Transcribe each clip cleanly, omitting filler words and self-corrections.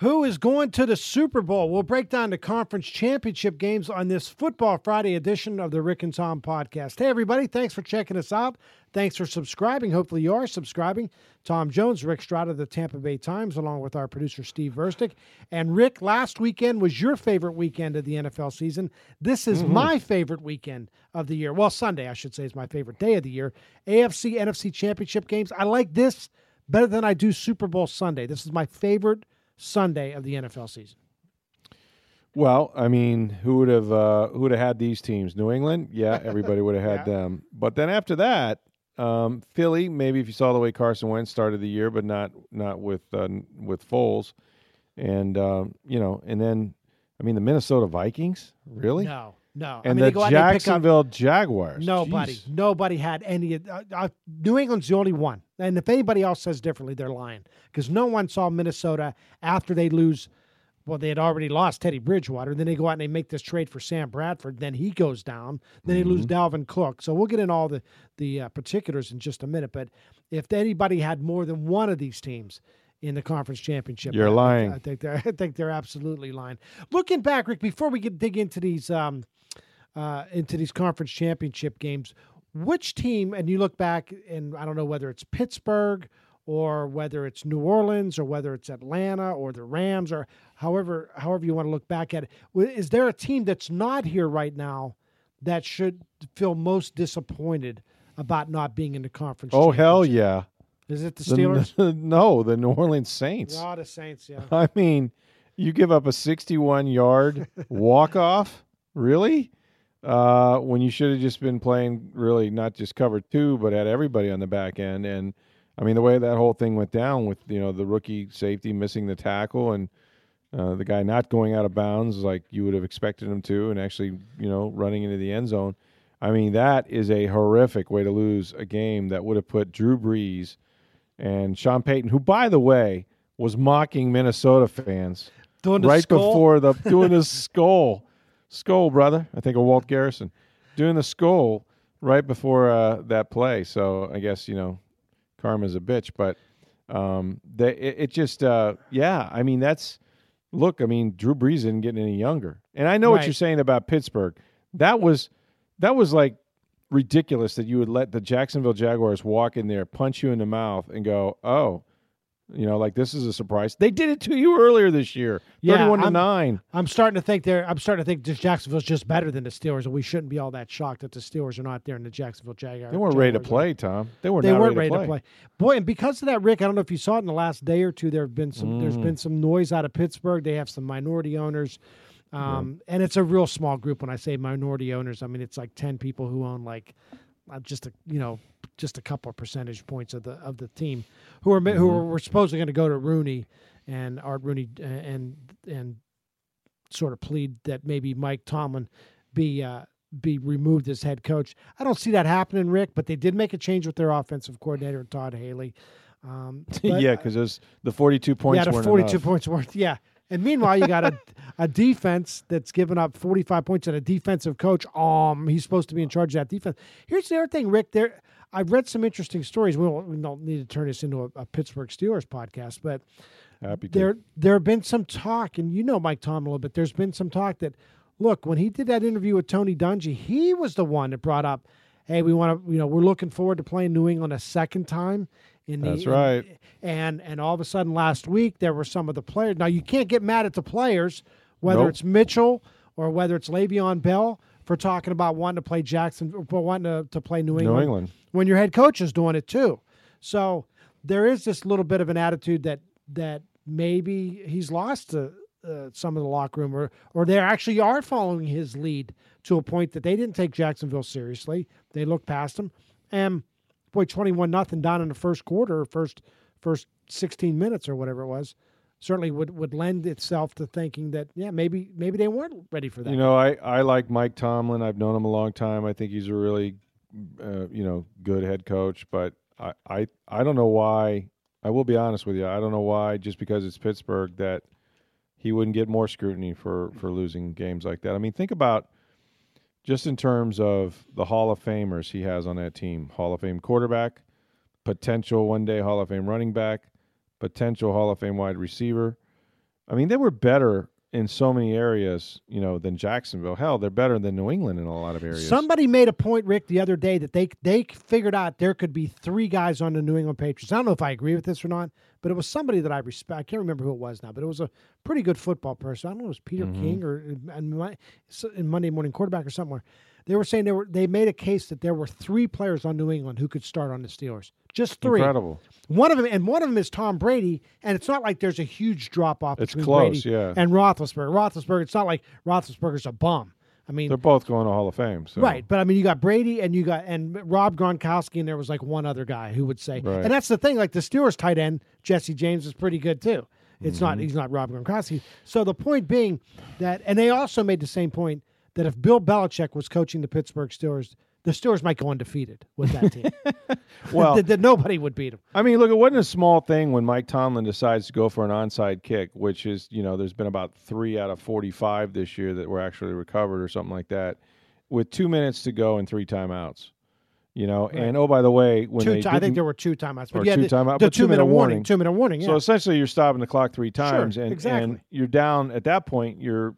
Who is going to the Super Bowl? We'll break down the conference championship games on this Football Friday edition of the Rick and Tom podcast. Hey, everybody. Thanks for checking us out. Thanks for subscribing. Hopefully you are subscribing. Tom Jones, Rick Stroud of the Tampa Bay Times, along with our producer, Steve Versnick. And Rick, last weekend was your favorite weekend of the NFL season. This is my favorite weekend of the year. Well, Sunday, I should say, is my favorite day of the year. AFC, NFC championship games. I like this better than I do Super Bowl Sunday. This is my favorite Sunday of the NFL season. Well, I mean, who would have had these teams? New England? Yeah, everybody would have had them. But then after that, Philly, maybe if you saw the way Carson Wentz started the year, but not with Foles. And, and then, I mean, the Minnesota Vikings? Really? No. And I mean, the Jacksonville Jaguars. Nobody had any. New England's the only one. And if anybody else says differently, they're lying. Because no one saw Minnesota after they lose. Well, they had already lost Teddy Bridgewater. Then they go out and they make this trade for Sam Bradford. Then he goes down. Then they lose Dalvin Cook. So we'll get in all the particulars in just a minute. But if anybody had more than one of these teams in the conference championship, you're lying. I think they're absolutely lying. Looking back, Rick, before we dig into these conference championship games, which team, and you look back, and I don't know whether it's Pittsburgh or whether it's New Orleans or whether it's Atlanta or the Rams or however you want to look back at it, is there a team that's not here right now that should feel most disappointed about not being in the conference championship? Oh, hell yeah. Is it the Steelers? The New Orleans Saints. Oh, the Saints, yeah. I mean, you give up a 61-yard walk-off? Really? When you should have just been playing really not just cover two, but had everybody on the back end. And, I mean, the way that whole thing went down with, the rookie safety missing the tackle and the guy not going out of bounds like you would have expected him to and actually, running into the end zone. I mean, that is a horrific way to lose a game that would have put Drew Brees and Sean Payton, who, by the way, was mocking Minnesota fans doing the skull, brother. I think of Walt Garrison doing the skull right before that play. So I guess karma's a bitch, but yeah. I mean, Drew Brees isn't getting any younger, and I know what you're saying about Pittsburgh. That was like ridiculous that you would let the Jacksonville Jaguars walk in there, punch you in the mouth, and go, oh, like this is a surprise. They did it to you earlier this year, 31-9. I'm starting to think Jacksonville's just better than the Steelers, and we shouldn't be all that shocked that the Steelers are not there and the Jacksonville Jaguars. They weren't ready to play, Tom. They weren't ready to play. Boy, and because of that, Rick, I don't know if you saw it in the last day or two. There's been some noise out of Pittsburgh. They have some minority owners. And it's a real small group. When I say minority owners, I mean, it's like 10 people who own just a couple of percentage points of the team who were supposedly going to go to Rooney and Art Rooney and sort of plead that maybe Mike Tomlin be removed as head coach. I don't see that happening, Rick, but they did make a change with their offensive coordinator, Todd Haley. Because the 42 points weren't enough. Yeah, the 42 points weren't, yeah. And meanwhile, you got a defense that's given up 45 points and a defensive coach. He's supposed to be in charge of that defense. Here's the other thing, Rick. I've read some interesting stories. We don't need to turn this into a Pittsburgh Steelers podcast, but there have been some talk, and Mike Tomlin a little bit, there's been some talk that, look, when he did that interview with Tony Dungy, he was the one that brought up, hey, we want to, we're looking forward to playing New England a second time. That's right. And all of a sudden last week there were some of the players. Now you can't get mad at the players, whether it's Mitchell or whether it's Le'Veon Bell, for talking about wanting to play Jackson, for wanting to play New England when your head coach is doing it too. So there is this little bit of an attitude that maybe he's lost to some of the locker room, or they actually are following his lead to a point that they didn't take Jacksonville seriously. They looked past him and. Boy, 21-0 down in the first quarter, first 16 minutes or whatever it was, certainly would lend itself to thinking that, yeah, maybe they weren't ready for that. You know, I like Mike Tomlin. I've known him a long time. I think he's a really, good head coach. But I don't know why, I will be honest with you, I don't know why, just because it's Pittsburgh, that he wouldn't get more scrutiny for losing games like that. I mean, think about just in terms of the Hall of Famers he has on that team, Hall of Fame quarterback, potential one-day Hall of Fame running back, potential Hall of Fame wide receiver. I mean, they were better in so many areas, than Jacksonville. Hell, they're better than New England in a lot of areas. Somebody made a point, Rick, the other day that they figured out there could be three guys on the New England Patriots. I don't know if I agree with this or not, but it was somebody that I respect. I can't remember who it was now, but it was a pretty good football person. I don't know if it was Peter King or Monday Morning Quarterback or somewhere. They were saying they made a case that there were three players on New England who could start on the Steelers. Just three. Incredible. One of them is Tom Brady, and it's not like there's a huge drop-off between Brady and Roethlisberger. It's not like Roethlisberger's a bum. I mean, they're both going to Hall of Fame. So. Right, but I mean, you got Brady and Rob Gronkowski, and there was like one other guy who would say, right. And that's the thing, like the Steelers tight end, Jesse James, is pretty good too. It's not, he's not Rob Gronkowski. So the point being that, and they also made the same point, that if Bill Belichick was coaching the Pittsburgh Steelers, the Steelers might go undefeated with that team. Well, that nobody would beat them. I mean, look, it wasn't a small thing when Mike Tomlin decides to go for an onside kick, which is, there's been about 3 out of 45 this year that were actually recovered or something like that, with 2 minutes to go and 3 timeouts. Right. And oh, by the way, when I think there were 2 timeouts, but yeah, the 2 minute warning. 2 minute warning. Yeah. So essentially, you're stopping the clock 3 times, and you're down at that point. You're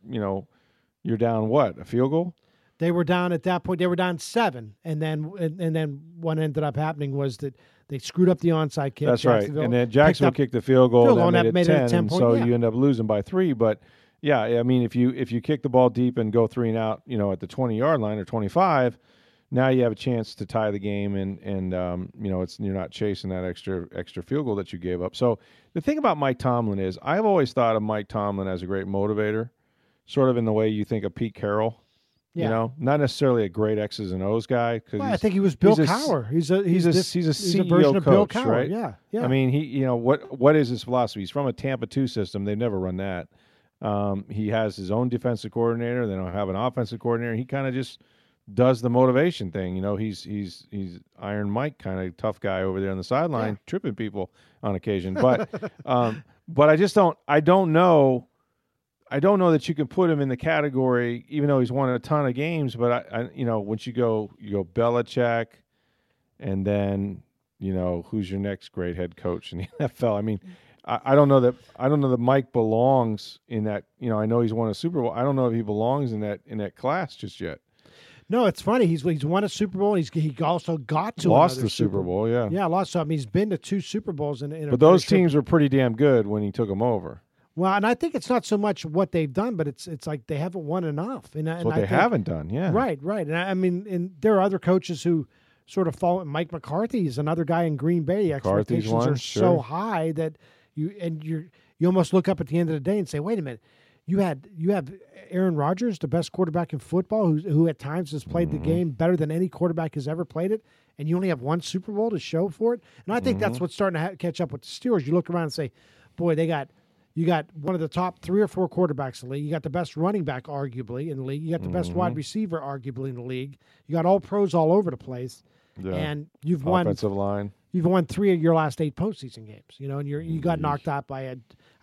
down what? A field goal? They were down at that point. They were down 7, and then what ended up happening was that they screwed up the onside kick. That's right. And then Jacksonville kicked the field goal and made it 10. So you end up losing by 3. But yeah, I mean, if you kick the ball deep and go 3 and out, at the 20-yard line or 25, now you have a chance to tie the game, and you're not chasing that extra field goal that you gave up. So the thing about Mike Tomlin is, I've always thought of Mike Tomlin as a great motivator. Sort of in the way you think of Pete Carroll, not necessarily a great X's and O's guy. I think he was Bill Cowher. He's a version coach, of Bill Cowher, right? Yeah. I mean, he, what is his philosophy? He's from a Tampa 2 system. They've never run that. He has his own defensive coordinator. They don't have an offensive coordinator. He kind of just does the motivation thing. He's Iron Mike kind of tough guy over there on the sideline, tripping people on occasion. But but I don't know that you can put him in the category, even though he's won a ton of games. But once you go Belichick, and then who's your next great head coach in the NFL? I mean, I don't know that Mike belongs in that. I know he's won a Super Bowl. I don't know if he belongs in that class just yet. No, it's funny. He's won a Super Bowl. He also got to lost the Super Bowl. Yeah, lost. So, I mean, he's been to 2 Super Bowls but those teams were pretty damn good when he took them over. Well, and I think it's not so much what they've done, but it's like they haven't won enough. Haven't done, yeah. Right. And I mean, there are other coaches who sort of fall. Mike McCarthy is another guy in Green Bay. Expectations are so high that you almost look up at the end of the day and say, wait a minute, you have Aaron Rodgers, the best quarterback in football, who at times has played the game better than any quarterback has ever played it, and you only have 1 Super Bowl to show for it. And I think that's what's starting to catch up with the Steelers. You look around and say, boy, they got. You got one of the top 3 or 4 quarterbacks in the league. You got the best running back, arguably, in the league. You got the best wide receiver, arguably, in the league. You got all pros all over the place, and you've won. Offensive line. You've won 3 of your last 8 postseason games. And you got knocked out by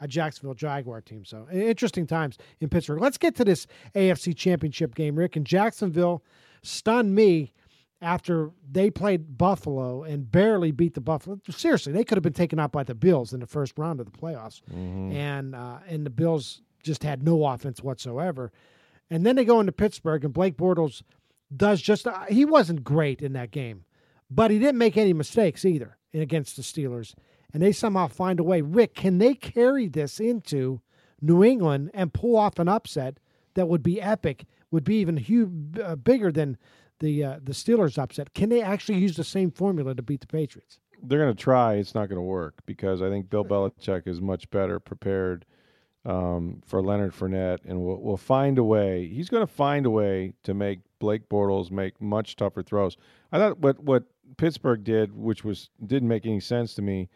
a Jacksonville Jaguar team. So interesting times in Pittsburgh. Let's get to this AFC Championship game, Rick. And Jacksonville stunned me after they played Buffalo and barely beat the Buffalo. Seriously, they could have been taken out by the Bills in the first round of the playoffs. And the Bills just had no offense whatsoever. And then they go into Pittsburgh, and Blake Bortles does just – he wasn't great in that game, but he didn't make any mistakes either against the Steelers. And they somehow find a way. Rick, can they carry this into New England and pull off an upset that would be epic, would be even bigger than – the Steelers upset? Can they actually use the same formula to beat the Patriots? They're going to try. It's not going to work because I think Bill Belichick is much better prepared for Leonard Fournette, and we'll find a way. He's going to find a way to make Blake Bortles make much tougher throws. I thought what Pittsburgh did, which didn't make any sense to me,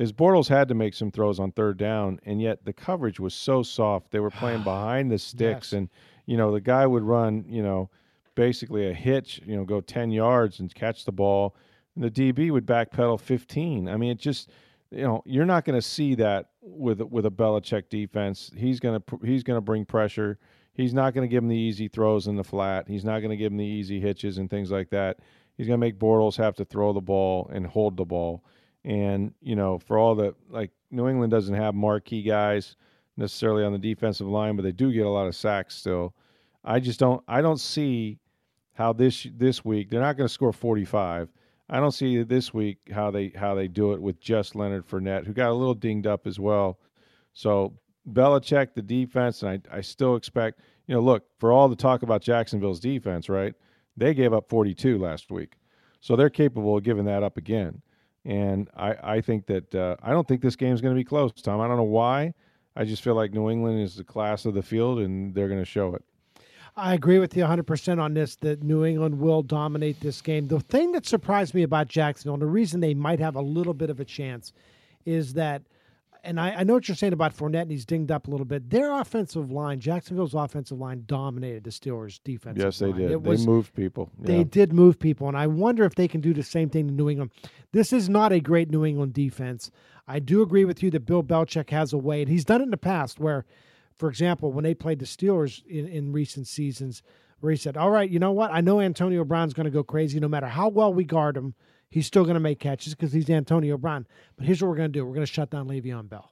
is Bortles had to make some throws on third down, and yet the coverage was so soft. They were playing behind the sticks, yes. and, you know, the guy would run, you know, basically a hitch, you know, go 10 yards and catch the ball, and the DB would backpedal 15. I mean, it just, you know, you're not going to see that with a Belichick defense. He's going to bring pressure. He's not going to give him the easy throws in the flat. He's not going to give him the easy hitches and things like that. He's going to make Bortles have to throw the ball and hold the ball. And, you know, for all the, like, New England doesn't have marquee guys necessarily on the defensive line, but they do get a lot of sacks still. I just don't, see how this week, they're not going to score 45. I don't see this week how they do it with just Leonard Fournette, who got a little dinged up as well. So Belichick, the defense, and I still expect, you know, look, for all the talk about Jacksonville's defense, right? They gave up 42 last week. So they're capable of giving that up again. And I think that I don't think this game's going to be close, Tom. I don't know why. I just feel like New England is the class of the field, and they're going to show it. I agree with you 100% on this, that New England will dominate this game. The thing that surprised me about Jacksonville, and the reason they might have a little bit of a chance, is that, and I know what you're saying about Fournette, and he's dinged up a little bit. Their offensive line, Jacksonville's offensive line, dominated the Steelers' defensive line. Yes, they did. They moved people. Yeah. They did move people, and I wonder if they can do the same thing to New England. This is not a great New England defense. I do agree with you that Bill Belichick has a way, and he's done it in the past, where, for example, when they played the Steelers in recent seasons, where he said, all right, you know what? I know Antonio Brown's going to go crazy no matter how well we guard him. He's still going to make catches because he's Antonio Brown. But here's what we're going to do. We're going to shut down Le'Veon Bell.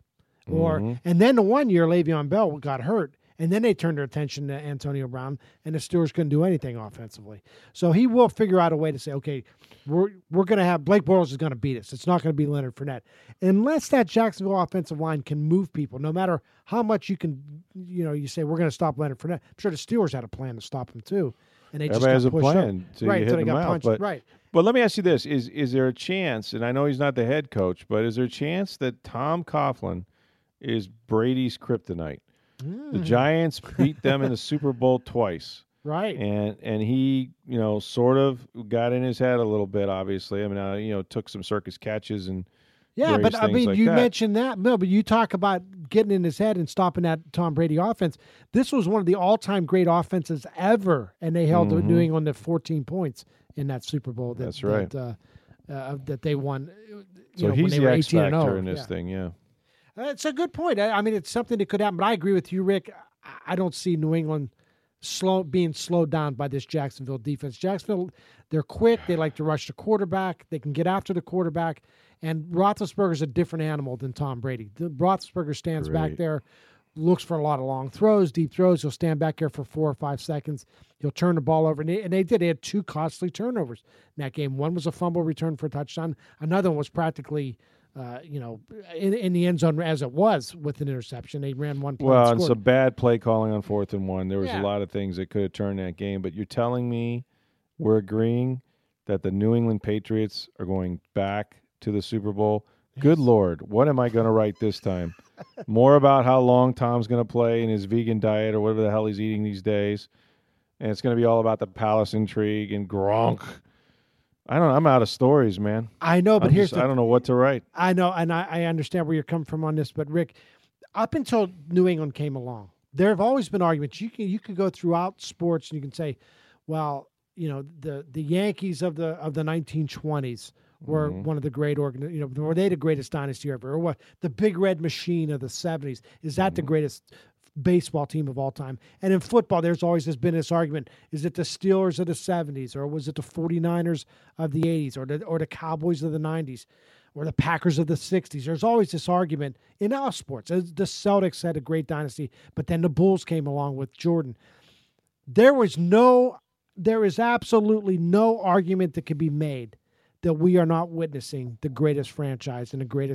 And then the one year Le'Veon Bell got hurt, and then they turned their attention to Antonio Brown, and the Steelers couldn't do anything offensively. So he will figure out a way to say, okay, we're going to have – Blake Bortles is going to beat us. It's not going to be Leonard Fournette. Unless that Jacksonville offensive line can move people, no matter how much you can – you know, you say we're going to stop Leonard Fournette. I'm sure the Steelers had a plan to stop him too, and they everybody just got pushed up. Everybody has a plan. Right, until they got punched. Right. But let me ask you this. Is there a chance, and I know he's not the head coach, but is there a chance that Tom Coughlin is Brady's kryptonite? Mm. The Giants beat them in the Super Bowl twice. Right. And he, you know, sort of got in his head a little bit, obviously. I mean, you know, took some circus catches and yeah, but I mean, like you mentioned that. No, but you talk about getting in his head and stopping that Tom Brady offense. This was one of the all-time great offenses ever, and they held New England to 14 points in that Super Bowl. That's right. That they won. So he's the X factor in this thing, yeah. It's a good point. I mean, it's something that could happen, but I agree with you, Rick. I don't see New England being slowed down by this Jacksonville defense. Jacksonville, they're quick. They like to rush the quarterback. They can get after the quarterback. And Roethlisberger's a different animal than Tom Brady. Roethlisberger stands back there, looks for a lot of long throws, deep throws. He'll stand back there for 4 or 5 seconds. He'll turn the ball over. And they did. They had two costly turnovers in that game. One was a fumble return for a touchdown. Another one was practically... in the end zone as it was with an interception. They ran one play. Well, and it's a bad play calling on 4th and 1. There was a lot of things that could have turned that game. But you're telling me we're agreeing that the New England Patriots are going back to the Super Bowl? Yes. Good Lord, what am I going to write this time? More about how long Tom's going to play in his vegan diet or whatever the hell he's eating these days. And it's going to be all about the palace intrigue and Gronk. I don't know. I'm out of stories, man. I know, but I don't know what to write. I know, and I understand where you're coming from on this, but Rick, up until New England came along, there have always been arguments. You can go throughout sports and you can say, well, you know, the Yankees of the 1920s were one of the great were they the greatest dynasty ever? Or what, the Big Red Machine of the 70s, is that the greatest baseball team of all time? And in football, there's always been this argument. Is it the Steelers of the 70s, or was it the 49ers of the 80s, or the Cowboys of the 90s, or the Packers of the 60s? There's always this argument in all sports. The Celtics had a great dynasty, but then the Bulls came along with Jordan. There is absolutely no argument that can be made that we are not witnessing the greatest franchise and the greatest.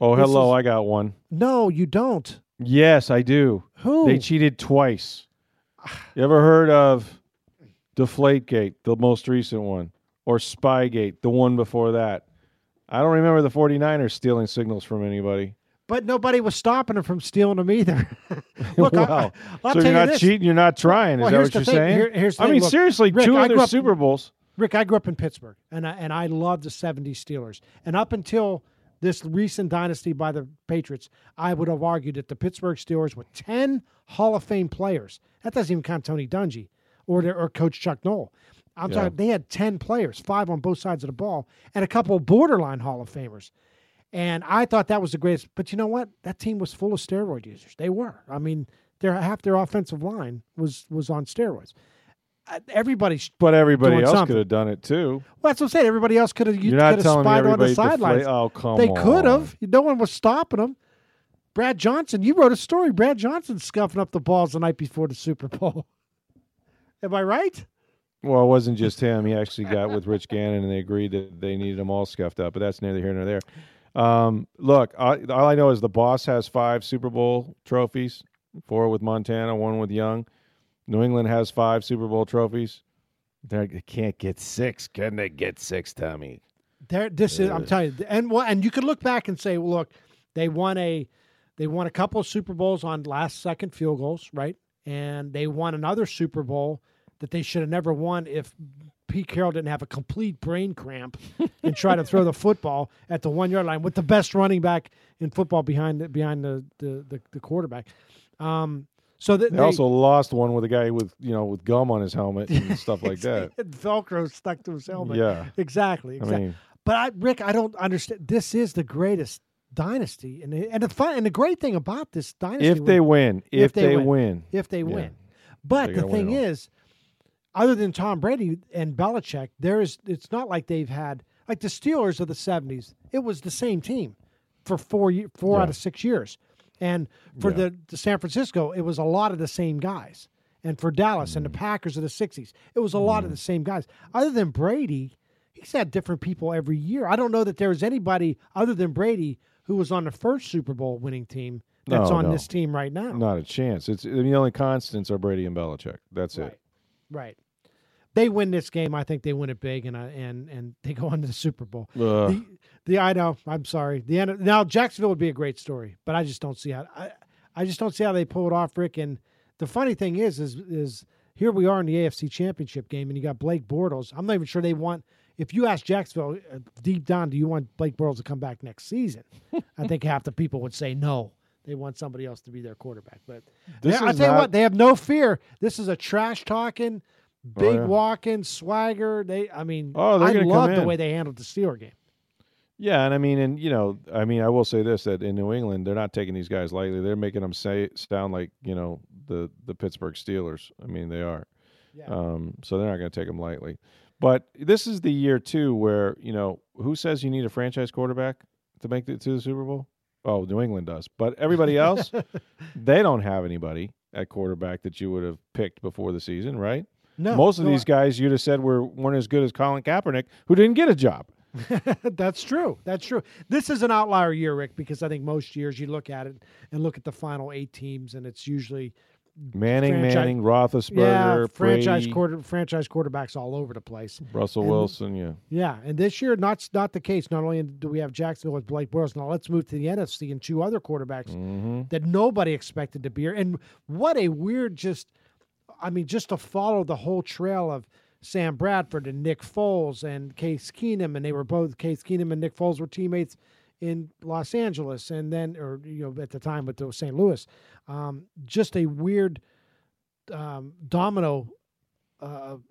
Oh, this hello, I got one. No, you don't. Yes, I do. Who? They cheated twice. You ever heard of Deflategate, the most recent one, or Spygate, the one before that? I don't remember the 49ers stealing signals from anybody. But nobody was stopping them from stealing them either. Look, well, I'll so tell you're not this. Cheating, you're not trying. Is that what you're saying? Here's the thing. I mean, look, seriously, Rick, two other Super Bowls. Rick, I grew up in Pittsburgh, and I loved the 70s Steelers. And up until this recent dynasty by the Patriots, I would have argued that the Pittsburgh Steelers with 10 Hall of Fame players. That doesn't even count Tony Dungy or Coach Chuck Noll. I'm talking, they had 10 players, 5 on both sides of the ball, and a couple of borderline Hall of Famers. And I thought that was the greatest. But you know what? That team was full of steroid users. They were. I mean, half their offensive line was on steroids. Everybody else could have done it too. Well, that's what I'm saying. Everybody else could have. You could have spied on the sidelines. Oh, come on! They could have. No one was stopping them. Brad Johnson, you wrote a story. Brad Johnson scuffing up the balls the night before the Super Bowl. Am I right? Well, it wasn't just him. He actually got with Rich Gannon, and they agreed that they needed them all scuffed up. But that's neither here nor there. Look, all I know is the boss has 5 Super Bowl trophies: 4 with Montana, 1 with Young. New England has 5 Super Bowl trophies. They can't get 6. Can they get 6, Tommy? This is. I'm telling you, and you can look back and say, well, look, they won a couple of Super Bowls on last-second field goals, right? And they won another Super Bowl that they should have never won if Pete Carroll didn't have a complete brain cramp and try to throw the football at the 1-yard line with the best running back in football behind the quarterback. So they also lost one with a guy with gum on his helmet and stuff like that. Velcro stuck to his helmet. Yeah, exactly. I mean, but Rick, I don't understand. This is the greatest dynasty, and the great thing about this dynasty, if they win. But the thing is, other than Tom Brady and Belichick, it's not like they've had like the Steelers of the 70s. It was the same team for four out of 6 years. And for the San Francisco, it was a lot of the same guys. And for Dallas and the Packers of the 60s, it was a lot of the same guys. Other than Brady, he's had different people every year. I don't know that there was anybody other than Brady who was on the first Super Bowl winning team that's this team right now. Not a chance. It's the only constants are Brady and Belichick. That's right. It. Right. They win this game. I think they win it big, and they go on to the Super Bowl. I know. I'm sorry. Now Jacksonville would be a great story, but I just don't see how. I just don't see how they pull it off, Rick. And the funny thing is here we are in the AFC Championship game, and you got Blake Bortles. I'm not even sure they want. If you ask Jacksonville deep down, do you want Blake Bortles to come back next season? I think half the people would say no. They want somebody else to be their quarterback. But I tell you what, they have no fear. This is a trash talking. Big walking, swagger. I love the way they handled the Steeler game. Yeah, and I will say this: that in New England, they're not taking these guys lightly. They're making them sound like the Pittsburgh Steelers. I mean, they are. Yeah. So they're not going to take them lightly. But this is the year too where who says you need a franchise quarterback to make it to the Super Bowl? Oh, New England does, but everybody else, they don't have anybody at quarterback that you would have picked before the season, right? No, most of these guys you'd have said weren't as good as Colin Kaepernick, who didn't get a job. That's true. This is an outlier year, Rick, because I think most years you look at it and look at the final 8 teams, and it's usually Manning, Roethlisberger, franchise quarterbacks all over the place. Russell Wilson, yeah. Yeah, and this year not the case. Not only do we have Jacksonville with Blake Bortles, now let's move to the NFC and 2 other quarterbacks that nobody expected to be here. And what a weird just to follow the whole trail of Sam Bradford and Nick Foles and Case Keenum, and they were both Case Keenum and Nick Foles were teammates in Los Angeles, and then at the time with the St. Louis, just a weird domino of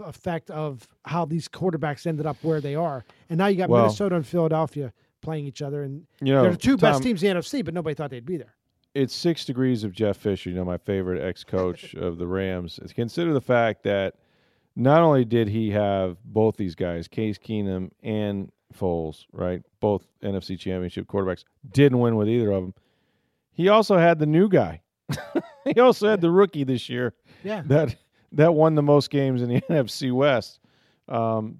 effect of how these quarterbacks ended up where they are, and now you got Minnesota and Philadelphia playing each other. And they're the two best teams in the NFC, but nobody thought they'd be there. It's 6 degrees of Jeff Fisher, my favorite ex-coach of the Rams. Consider the fact that not only did he have both these guys, Case Keenum and Foles, right, both NFC Championship quarterbacks, didn't win with either of them. He also had the new guy. He also had the rookie this year that won the most games in the NFC West.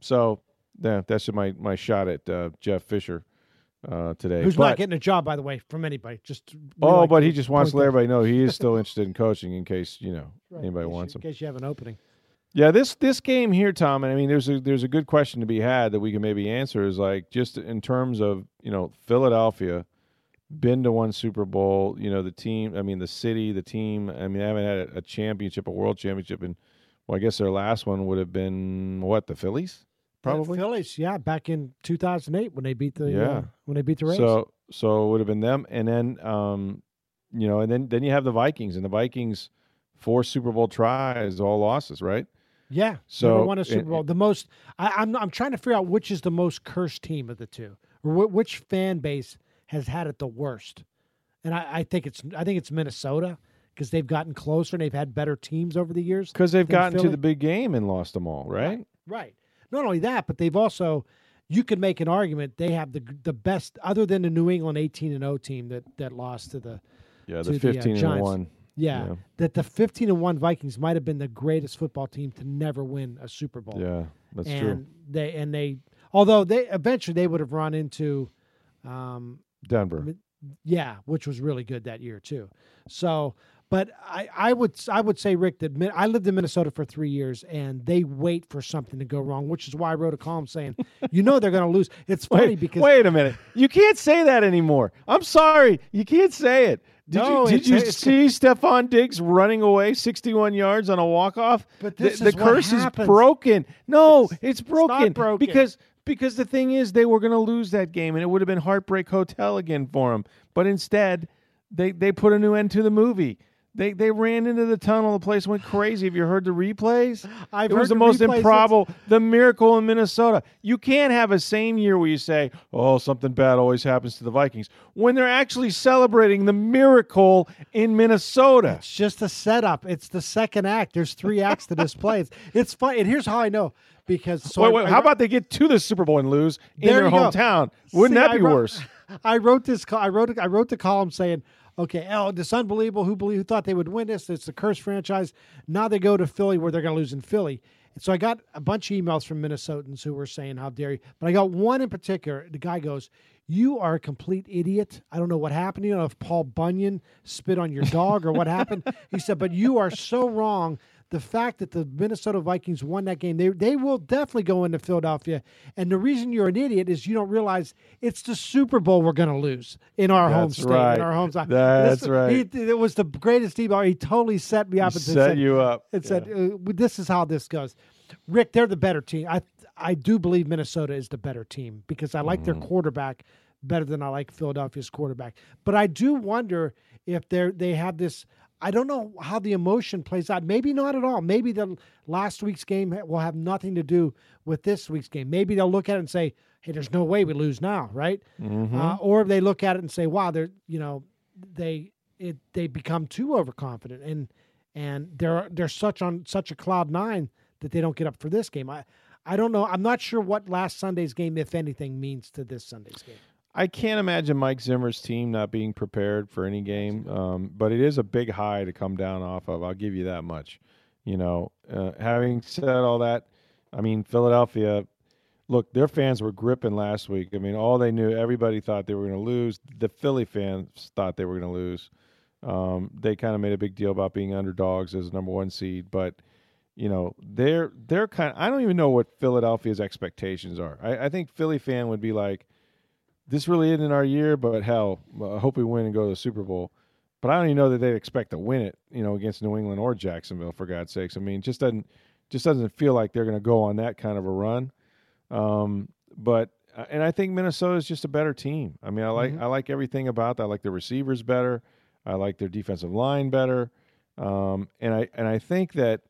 So that's just my shot at Jeff Fisher today. Who's not getting a job, by the way, from anybody. But he just wants to let everybody know he is still interested in coaching in case, anybody wants him. In case you have an opening. Yeah, this game here, Tom, and I mean, there's a good question to be had that we can maybe answer is like just in terms of, Philadelphia, been to one Super Bowl, the team, I mean, the city, the team, I mean, they haven't had a championship, a world championship, and well, I guess their last one would have been, the Phillies? Probably. The Phillies, yeah, back in 2008 when they beat the Rays. So it would have been them, and then, and then you have the Vikings, and the Vikings, 4 Super Bowl tries, all losses, right? Yeah, so never won a Super Bowl. The most I'm trying to figure out which is the most cursed team of the two, or which fan base has had it the worst. And I think it's Minnesota because they've gotten closer and they've had better teams over the years. Because they've gotten to the big game and lost them all, right? Right. Not only that, but they've also, you could make an argument they have the best, other than the New England 18-0 team that lost to the the 15-1. Yeah, that the 15-1 Vikings might have been the greatest football team to never win a Super Bowl. Yeah, that's true. And they eventually they would have run into Denver. Yeah, which was really good that year too. So, but I would say, Rick, that I lived in Minnesota for 3 years, and they wait for something to go wrong, which is why I wrote a column saying, they're going to lose. It's funny because wait a minute, you can't say that anymore. I'm sorry, you can't say it. Did you see Stephon Diggs running away 61 yards on a walk-off? But the curse is broken. No, it's broken. It's not broken. Because the thing is, they were going to lose that game, and it would have been Heartbreak Hotel again for them. But instead, they put a new end to the movie. They ran into the tunnel. The place went crazy. Have you heard the replays? It was the most improbable, the miracle in Minnesota. You can't have a same year where you say, oh, something bad always happens to the Vikings, when they're actually celebrating the miracle in Minnesota. It's just a setup. It's the second act. There's 3 acts to this play. It's fun. And here's how I know. Because how about they get to the Super Bowl and lose in their hometown? Wouldn't that be worse? I wrote the column saying, okay, this unbelievable. Who thought they would win this? It's the cursed franchise. Now they go to Philly, where they're going to lose in Philly. And so I got a bunch of emails from Minnesotans who were saying, how dare you? But I got one in particular. The guy goes, you are a complete idiot. I don't know what happened. I don't know if Paul Bunyan spit on your dog or what happened. He said, but you are so wrong. The fact that the Minnesota Vikings won that game, they will definitely go into Philadelphia. And the reason you're an idiot is you don't realize it's the Super Bowl we're going to lose in our home state, in our home side. That's right. It was the greatest email. He totally set me up. He set you up. It said, this is how this goes. Rick, they're the better team. I do believe Minnesota is the better team because I like their quarterback better than I like Philadelphia's quarterback. But I do wonder if they have this... I don't know how the emotion plays out. Maybe not at all. Maybe the last week's game will have nothing to do with this week's game. Maybe they'll look at it and say, hey, there's no way we lose now, right? Mm-hmm. Or they look at it and say, wow, they become too overconfident and they're such a cloud nine that they don't get up for this game. I don't know. I'm not sure what last Sunday's game, if anything, means to this Sunday's game. I can't imagine Mike Zimmer's team not being prepared for any game, but it is a big high to come down off of. I'll give you that much. Having said all that, I mean, Philadelphia, look, their fans were gripping last week. I mean, all they knew, everybody thought they were going to lose. The Philly fans thought they were going to lose. They kind of made a big deal about being underdogs as the number 1 seed, but they're kind of, I don't even know what Philadelphia's expectations are. I think Philly fan would be like, this really isn't our year, but hell, I hope we win and go to the Super Bowl. But I don't even know that they'd expect to win it, against New England or Jacksonville, for God's sakes. I mean, it just doesn't feel like they're going to go on that kind of a run. But I think Minnesota is just a better team. I mean, I like everything about that. I like their receivers better. I like their defensive line better. And I think that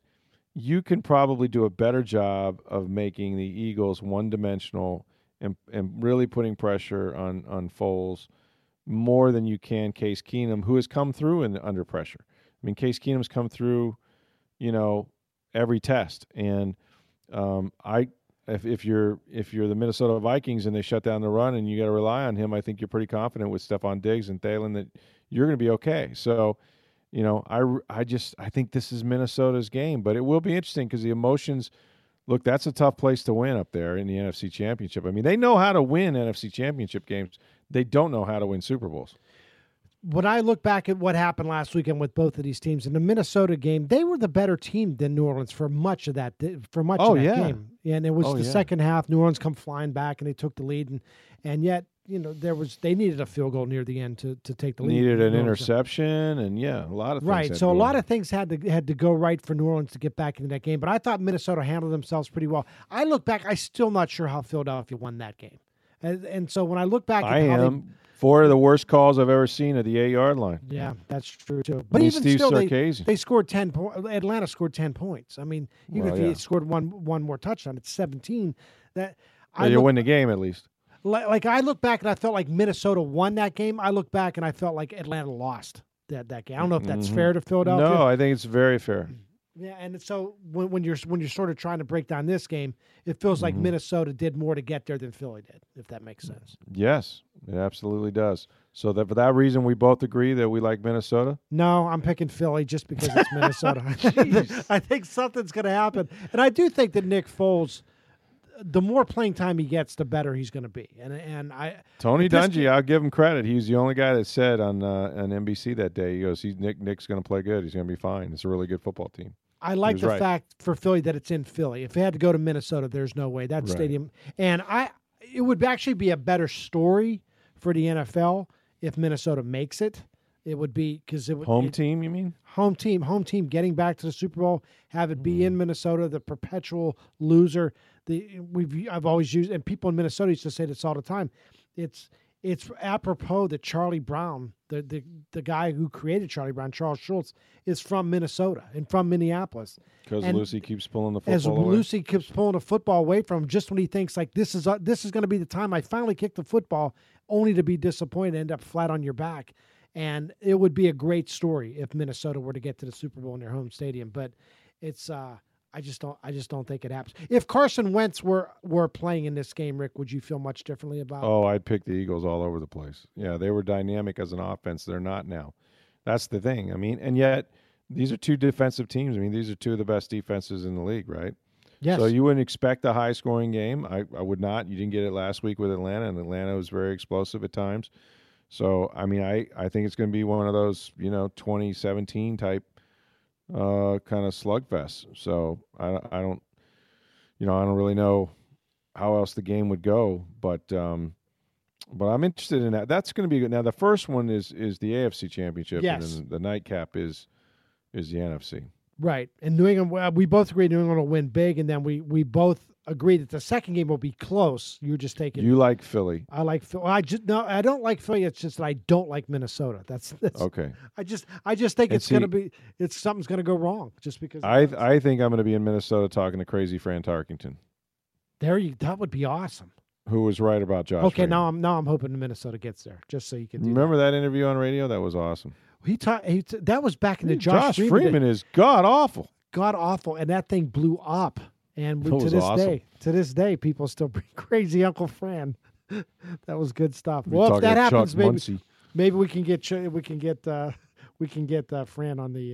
you can probably do a better job of making the Eagles one-dimensional and really putting pressure on Foles more than you can Case Keenum, who has come through under pressure. I mean, Case Keenum's come through, you know, every test. And if you're the Minnesota Vikings and they shut down the run and you got to rely on him, I think you're pretty confident with Stephon Diggs and Thielen that you're going to be okay. So, you know, I think this is Minnesota's game, but it will be interesting because the emotions. Look, that's a tough place to win up there in the NFC Championship. I mean, they know how to win NFC Championship games. They don't know how to win Super Bowls. When I look back at what happened last weekend with both of these teams in the Minnesota game, they were the better team than New Orleans for much of that game. And it was second half. New Orleans come flying back and they took the lead, and yet, you know, they needed a field goal near the end to take the lead. Needed an interception, and a lot of things. Right, so a lot of things had to go right for New Orleans to get back into that game. But I thought Minnesota handled themselves pretty well. I look back, I'm still not sure how Philadelphia won that game. And so when I look back, I am 4 of the worst calls I've ever seen at the 8-yard line. Yeah, that's true too. But even Steve still, they scored 10 points. Atlanta scored 10 points. I mean, even if you scored one more touchdown, it's 17. You win the game at least. Like, I look back and I felt like Minnesota won that game. I look back and I felt like Atlanta lost that game. I don't know if that's fair to Philadelphia. No, I think it's very fair. Yeah, and so when you're sort of trying to break down this game, it feels like Minnesota did more to get there than Philly did, if that makes sense. Yes, it absolutely does. So that for that reason, we both agree that we like Minnesota? No, I'm picking Philly just because it's Minnesota. I think something's going to happen. And I do think that Nick Foles, the more playing time he gets, the better he's going to be. Tony Dungy, I'll give him credit. He's the only guy that said on NBC that day, he goes, Nick's going to play good. He's going to be fine. It's a really good football team. I like the fact for Philly that it's in Philly. If they had to go to Minnesota, there's no way. That stadium. And it would actually be a better story for the NFL if Minnesota makes it. It would be because it would home team. You mean home team getting back to the Super Bowl, have it be in Minnesota, the perpetual loser. I've always used, and people in Minnesota used to say this all the time. It's apropos that Charlie Brown, the guy who created Charlie Brown, Charles Schultz, is from Minnesota and from Minneapolis. Because Lucy keeps pulling the football away. Lucy keeps pulling the football away from him just when he thinks, like, this is going to be the time I finally kick the football, only to be disappointed and end up flat on your back. And it would be a great story if Minnesota were to get to the Super Bowl in their home stadium, but it's I just don't think it happens. If Carson Wentz were playing in this game, Rick, would you feel much differently about it? Oh, I'd pick the Eagles all over the place. Yeah, they were dynamic as an offense. They're not now. That's the thing. I mean, and yet these are two defensive teams. I mean, these are two of the best defenses in the league, right? Yes. So you wouldn't expect a high-scoring game. I would not. You didn't get it last week with Atlanta, and Atlanta was very explosive at times. So, I mean, I think it's going to be one of those, 2017 type kind of slugfests. So I don't really know how else the game would go, but I'm interested in that. That's going to be good. Now, the first one is the AFC Championship, yes, and then the nightcap is the NFC. Right. And New England, we both agree New England will win big, and then we both agree that the second game will be close. You're just taking. You like Philly. I like Philly. I don't like Philly. It's just that I don't like Minnesota. That's okay. I just think it's going to be. It's something's going to go wrong just because. I think I'm going to be in Minnesota talking to crazy Fran Tarkington. That would be awesome. Who was right about Josh? Okay, Raymond. now I'm hoping Minnesota gets there. Just so you can remember that interview on radio. That was awesome. That was back in the Josh Freeman is god awful. God awful, and that thing blew up. And to this day, people still bring crazy Uncle Fran. That was good stuff. Well, if that happens, maybe we can get Fran on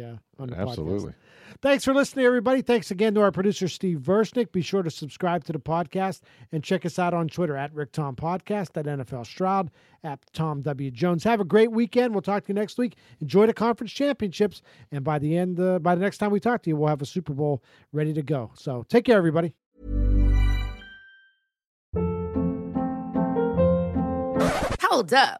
the podcast. Absolutely. Thanks for listening, everybody. Thanks again to our producer Steve Versnick. Be sure to subscribe to the podcast and check us out on Twitter at Rick Tom Podcast, at NFL Stroud, at Tom W Jones. Have a great weekend. We'll talk to you next week. Enjoy the conference championships, and by the next time we talk to you, we'll have a Super Bowl ready to go. So take care, everybody. Hold up.